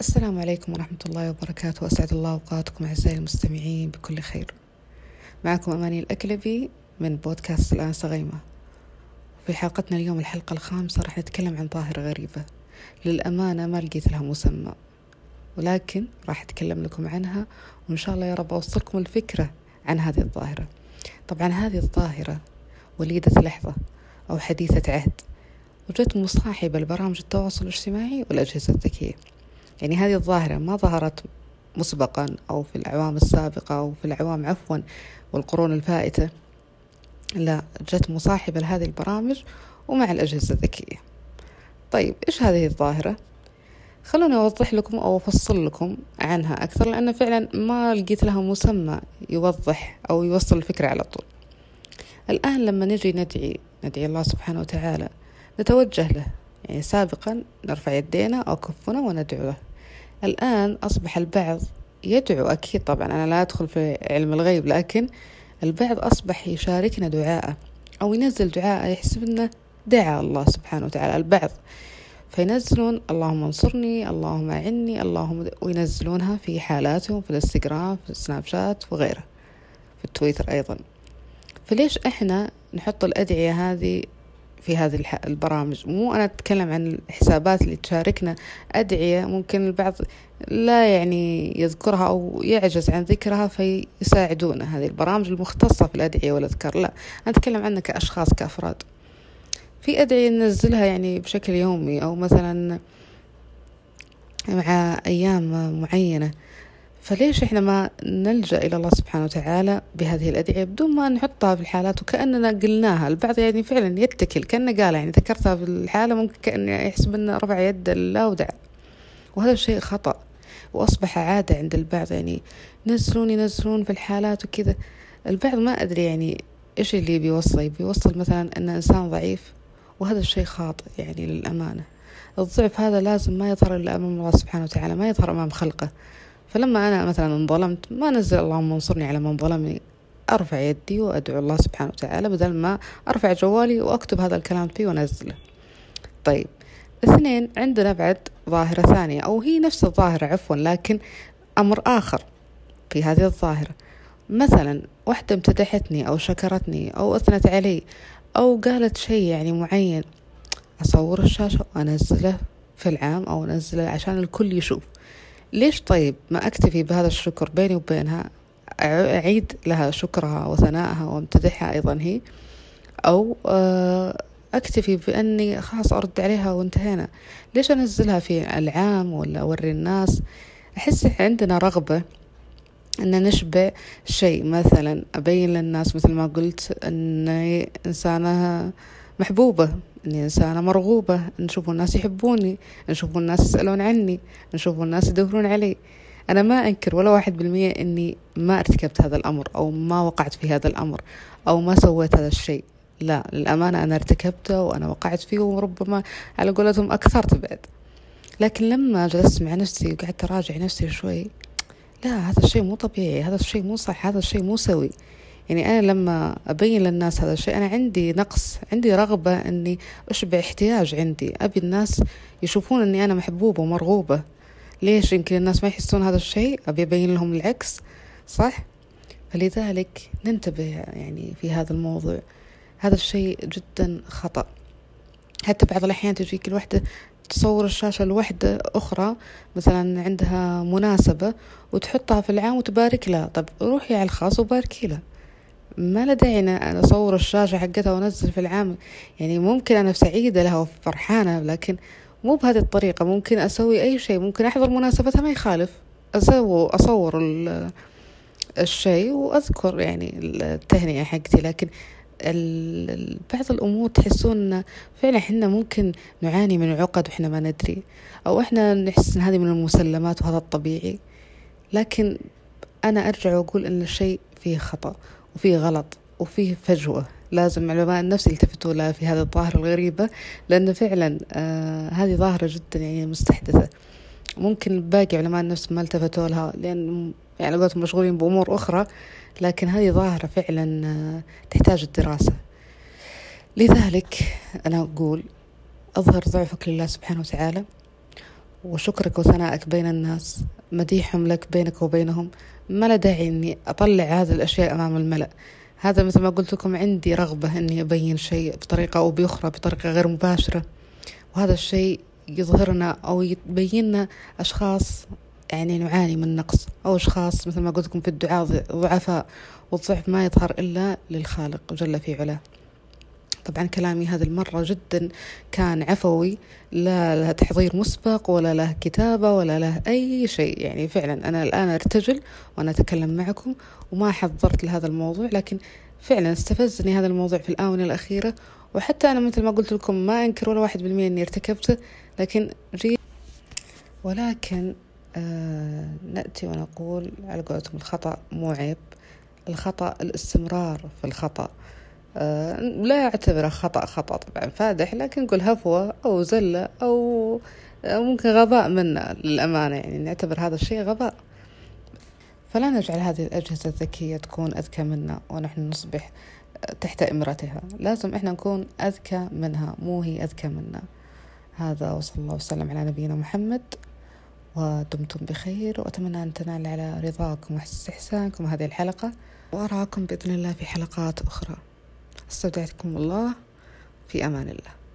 السلام عليكم ورحمة الله وبركاته، أسعد الله أوقاتكم أعزائي المستمعين بكل خير. معكم أماني الأكلبي من بودكاست الآن سغيمة. في حلقتنا اليوم الحلقة 5 راح نتكلم عن ظاهرة غريبة، للأمانة ما لقيت لها مسمى، ولكن راح أتكلم لكم عنها وإن شاء الله يا رب أوصلكم الفكرة عن هذه الظاهرة. طبعا هذه الظاهرة وليدة لحظة أو حديثة عهد، وجدت مصاحبة لبرامج التواصل الاجتماعي والأجهزة الذكية. يعني هذه الظاهرة ما ظهرت مسبقا أو في الأعوام السابقة أو في الأعوام والقرون الفائتة، لا، جت مصاحبة لهذه البرامج ومع الأجهزة الذكية. طيب إيش هذه الظاهرة؟ خلوني أوضح لكم أو أفصل لكم عنها أكثر، لأن فعلا ما لقيت لها مسمى يوضح أو يوصل الفكرة على طول. الآن لما نجي ندعي الله سبحانه وتعالى نتوجه له، يعني سابقا نرفع يدينا أو كفنا وندعو له. الآن أصبح البعض يدعو، أكيد طبعا أنا لا أدخل في علم الغيب، لكن البعض أصبح يشاركنا دعاءه أو ينزل دعاءه، يحسب أنه دعا الله سبحانه وتعالى. البعض فينزلون اللهم انصرني، اللهم أعني، اللهم، وينزلونها في حالاتهم في الانستغرام، في السناب شات وغيره، في التويتر أيضا. فليش إحنا نحط الأدعية هذه في هذه البرامج؟ مو أنا أتكلم عن الحسابات اللي تشاركنا أدعية ممكن البعض لا يعني يذكرها أو يعجز عن ذكرها فيساعدونا، هذه البرامج المختصة في الأدعية والأذكار، لا، أنا أتكلم عنها كأشخاص كأفراد. في أدعية ننزلها يعني بشكل يومي أو مثلا مع أيام معينة، فليش إحنا ما نلجأ إلى الله سبحانه وتعالى بهذه الأدعية بدون ما نحطها في الحالات وكأننا قلناها؟ البعض يعني فعلا يتكل كأنه قالها، يعني ذكرتها في الحالة، ممكن كأنه يحسب أنه رفع يد الله ودعا، وهذا الشيء خطأ وأصبح عادة عند البعض. يعني ينزلون في الحالات وكذا. البعض ما أدري يعني إيش اللي بيوصل مثلا أن إنسان ضعيف، وهذا الشيء خاطئ يعني للأمانة. الضعف هذا لازم ما يظهر إلا أمام الله سبحانه وتعالى، ما يظهر أمام خلقه. فلما أنا مثلا انظلمت ما نزل اللهم انصرني على من ظلمني، أرفع يدي وأدعو الله سبحانه وتعالى بدل ما أرفع جوالي وأكتب هذا الكلام فيه وأنزله. طيب اثنين، عندنا بعد ظاهرة ثانية، أو هي نفس الظاهرة عفوا، لكن أمر آخر في هذه الظاهرة. مثلا واحدة امتدحتني أو شكرتني أو أثنت علي أو قالت شيء يعني معين، أصور الشاشة وأنزله في العام أو أنزله عشان الكل يشوف. ليش طيب ما أكتفي بهذا الشكر بيني وبينها، أعيد لها شكرها وثنائها وامتدحها أيضا هي، أو أكتفي بأني خلاص أرد عليها وانتهينا؟ ليش أنزلها في العام ولا أوري الناس؟ أحس عندنا رغبة أن نشبع شيء، مثلا أبين للناس مثل ما قلت أني إنسانة محبوبة، أني إنسانة مرغوبة، نشوفوا الناس يحبوني، نشوفوا الناس يسألون عني، نشوفوا الناس يدورون علي. أنا ما أنكر ولا 1% أني ما ارتكبت هذا الأمر أو ما وقعت في هذا الأمر أو ما سويت هذا الشيء، لا، للأمانة أنا ارتكبته وأنا وقعت فيه، وربما على قولتهم أكثرت بعد. لكن لما جلست مع نفسي وقعدت أراجع نفسي شوي، لا، هذا الشيء مو طبيعي، هذا الشيء مو صح، هذا الشيء مو سوي. يعني أنا لما أبين للناس هذا الشيء أنا عندي نقص، عندي رغبة أني أشبع احتياج عندي، أبي الناس يشوفون أني أنا محبوبة ومرغوبة. ليش يمكن الناس ما يحسون هذا الشيء؟ أبي أبين لهم العكس، صح؟ فلذلك ننتبه يعني في هذا الموضوع، هذا الشيء جدا خطأ. حتى بعض الأحيان تجيك الوحدة تصور الشاشة لوحدة أخرى مثلا عندها مناسبة وتحطها في العام وتبارك لها، طب روحي على الخاص وباركي لها، ما لدينا أصور الشاشة حقتها ونزل في العام. يعني ممكن أنا سعيدة لها وفرحانة، لكن مو بهذه الطريقة. ممكن أسوي أي شيء، ممكن أحضر مناسبتها ما يخالف، أصور الشيء وأذكر يعني التهنئة حقتي. لكن بعض الأمور تحسون فعلا إحنا ممكن نعاني من عقد وإحنا ما ندري، أو إحنا نحس إن هذه من المسلمات وهذا الطبيعي. لكن أنا أرجع وأقول إن الشيء فيه خطأ وفيه غلط وفيه فجوة، لازم علماء النفس يلتفتوا لها في هذه الظاهرة الغريبة، لأن فعلا هذه ظاهرة جدا يعني مستحدثة. ممكن باقي علماء النفس ما التفتوا لها لأن يعني قلت مشغولين بأمور أخرى، لكن هذه ظاهرة فعلا تحتاج الدراسة. لذلك أنا أقول أظهر ضعفك لله سبحانه وتعالى وشكرك وثنائك بين الناس، مديحهم لك بينك وبينهم. ما له داعي أني أطلع هذه الأشياء أمام الملأ. هذا مثل ما قلت لكم عندي رغبة أني أبين شيء بطريقة أو بأخرى بطريقة غير مباشرة، وهذا الشيء يظهرنا أو يبيننا أشخاص يعني نعاني من نقص، أو أشخاص مثل ما قلت لكم في الدعاء ضعفاء، والضعف ما يظهر إلا للخالق جل في علاه. طبعا كلامي هذه المرة جدا كان عفوي، لا له تحضير مسبق ولا له كتابة ولا له أي شيء. يعني فعلا أنا الآن أرتجل وأنا أتكلم معكم وما حضرت لهذا الموضوع، لكن فعلا استفزني هذا الموضوع في الآونة الأخيرة. وحتى أنا مثل ما قلت لكم ما أنكر ولا 1% أني ارتكبته، لكن ولكن نأتي ونقول على قولتهم الخطأ مو عيب. الخطأ الاستمرار في الخطأ، لا أعتبره خطأ طبعا فادح، لكن نقول هفوة أو زلة أو ممكن غباء منا للأمانة، يعني نعتبر هذا الشيء غباء. فلا نجعل هذه الأجهزة الذكية تكون أذكى منا ونحن نصبح تحت إمرتها. لازم إحنا نكون أذكى منها، مو هي أذكى منا. هذا، وصلى الله وسلم على نبينا محمد، ودمتم بخير، وأتمنى أن تنال على رضاكم واستحسانكم هذه الحلقة، وأراكم بإذن الله في حلقات أخرى. استودعتكم الله، في أمان الله.